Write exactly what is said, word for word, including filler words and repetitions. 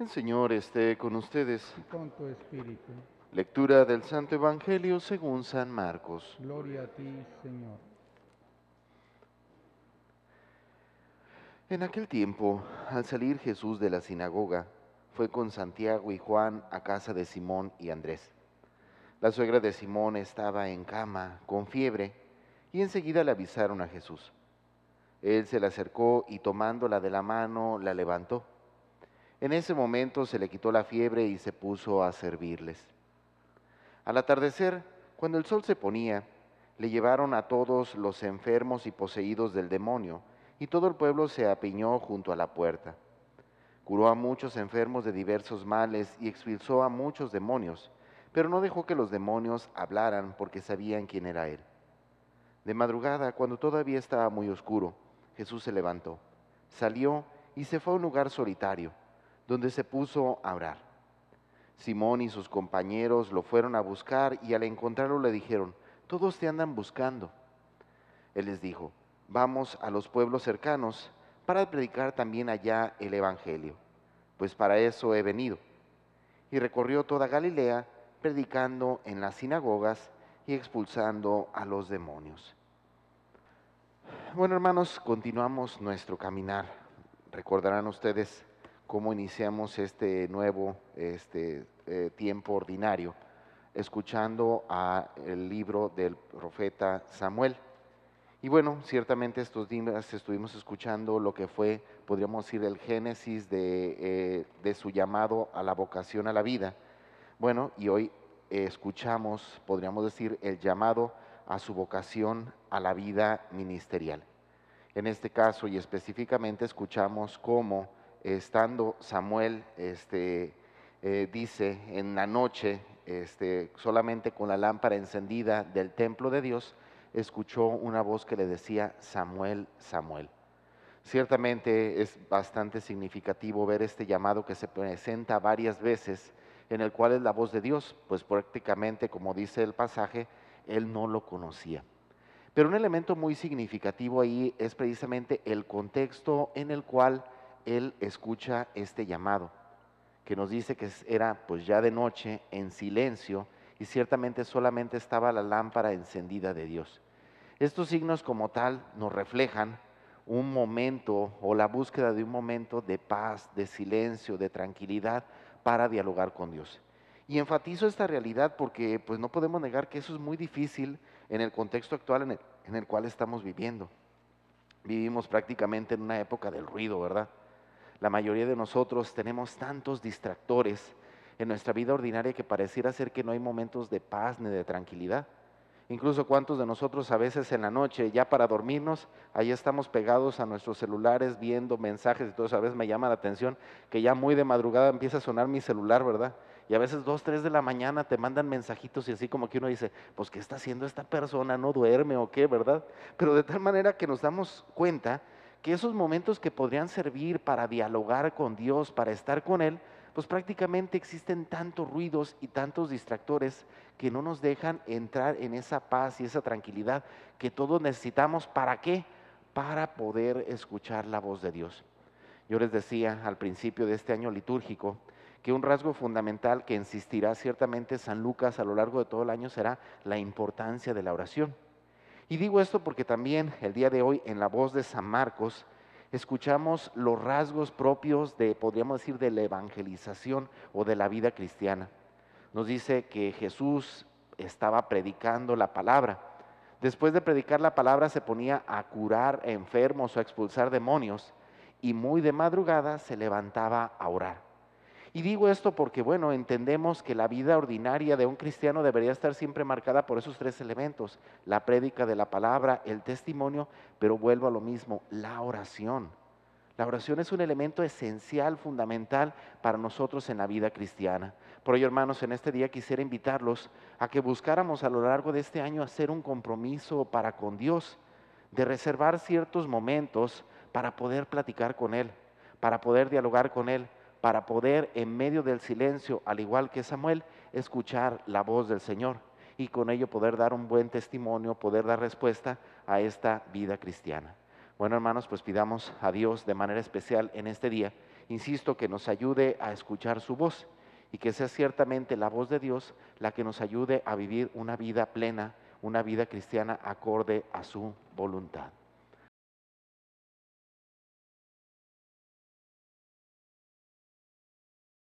El Señor esté con ustedes. Y con tu espíritu. Lectura del Santo Evangelio según San Marcos. Gloria a ti, Señor. En aquel tiempo, al salir Jesús de la sinagoga, fue con Santiago y Juan a casa de Simón y Andrés. La suegra de Simón estaba en cama, con fiebre, y enseguida le avisaron a Jesús. Él se le acercó y tomándola de la mano, la levantó. En ese momento se le quitó la fiebre y se puso a servirles. Al atardecer, cuando el sol se ponía, le llevaron a todos los enfermos y poseídos del demonio, y todo el pueblo se apiñó junto a la puerta. Curó a muchos enfermos de diversos males y expulsó a muchos demonios, pero no dejó que los demonios hablaran porque sabían quién era él. De madrugada, cuando todavía estaba muy oscuro, Jesús se levantó, salió y se fue a un lugar solitario, donde se puso a orar. Simón y sus compañeros lo fueron a buscar y al encontrarlo le dijeron, «Todos te andan buscando». Él les dijo, «Vamos a los pueblos cercanos para predicar también allá el Evangelio, pues para eso he venido». Y recorrió toda Galilea, predicando en las sinagogas y expulsando a los demonios. Bueno, hermanos, continuamos nuestro caminar. Recordarán ustedes cómo iniciamos este nuevo este, eh, tiempo ordinario, escuchando a el libro del profeta Samuel. Y bueno, ciertamente estos días estuvimos escuchando lo que fue, podríamos decir, el génesis de, eh, de su llamado a la vocación a la vida. Bueno, y hoy eh, escuchamos, podríamos decir, el llamado a su vocación a la vida ministerial. En este caso y específicamente escuchamos cómo, estando Samuel, este, eh, dice en la noche, este, solamente con la lámpara encendida del templo de Dios, escuchó una voz que le decía, Samuel, Samuel. Ciertamente es bastante significativo ver este llamado que se presenta varias veces, en el cual es la voz de Dios, pues prácticamente, como dice el pasaje, él no lo conocía. Pero un elemento muy significativo ahí es precisamente el contexto en el cual él escucha este llamado, que nos dice que era pues ya de noche, en silencio, y ciertamente solamente estaba la lámpara encendida de Dios. Estos signos como tal nos reflejan un momento o la búsqueda de un momento de paz, de silencio, de tranquilidad para dialogar con Dios. Y enfatizo esta realidad porque pues no podemos negar que eso es muy difícil en el contexto actual en el, en el cual estamos viviendo. Vivimos prácticamente en una época del ruido, ¿verdad? La mayoría de nosotros tenemos tantos distractores en nuestra vida ordinaria que pareciera ser que no hay momentos de paz ni de tranquilidad. Incluso cuántos de nosotros a veces en la noche, ya para dormirnos, ahí estamos pegados a nuestros celulares viendo mensajes y todo eso. A veces me llama la atención que ya muy de madrugada empieza a sonar mi celular, ¿verdad? Y a veces dos, tres de la mañana te mandan mensajitos y así como que uno dice, pues ¿qué está haciendo esta persona? ¿No duerme o qué, verdad? Pero de tal manera que nos damos cuenta que esos momentos que podrían servir para dialogar con Dios, para estar con Él, pues prácticamente existen tantos ruidos y tantos distractores que no nos dejan entrar en esa paz y esa tranquilidad que todos necesitamos. ¿Para qué? Para poder escuchar la voz de Dios. Yo les decía al principio de este año litúrgico que un rasgo fundamental que insistirá ciertamente San Lucas a lo largo de todo el año será la importancia de la oración. Y digo esto porque también el día de hoy en la voz de San Marcos escuchamos los rasgos propios de, podríamos decir, de la evangelización o de la vida cristiana. Nos dice que Jesús estaba predicando la palabra. Después de predicar la palabra se ponía a curar enfermos o a expulsar demonios y muy de madrugada se levantaba a orar. Y digo esto porque, bueno, entendemos que la vida ordinaria de un cristiano debería estar siempre marcada por esos tres elementos, la prédica de la palabra, el testimonio, pero vuelvo a lo mismo, la oración. La oración es un elemento esencial, fundamental para nosotros en la vida cristiana. Por ello, hermanos, en este día quisiera invitarlos a que buscáramos a lo largo de este año hacer un compromiso para con Dios, de reservar ciertos momentos para poder platicar con Él, para poder dialogar con Él, para poder en medio del silencio, al igual que Samuel, escuchar la voz del Señor y con ello poder dar un buen testimonio, poder dar respuesta a esta vida cristiana. Bueno, hermanos, pues pidamos a Dios de manera especial en este día insisto, que nos ayude a escuchar su voz y que sea ciertamente la voz de Dios la que nos ayude a vivir una vida plena, una vida cristiana acorde a su voluntad.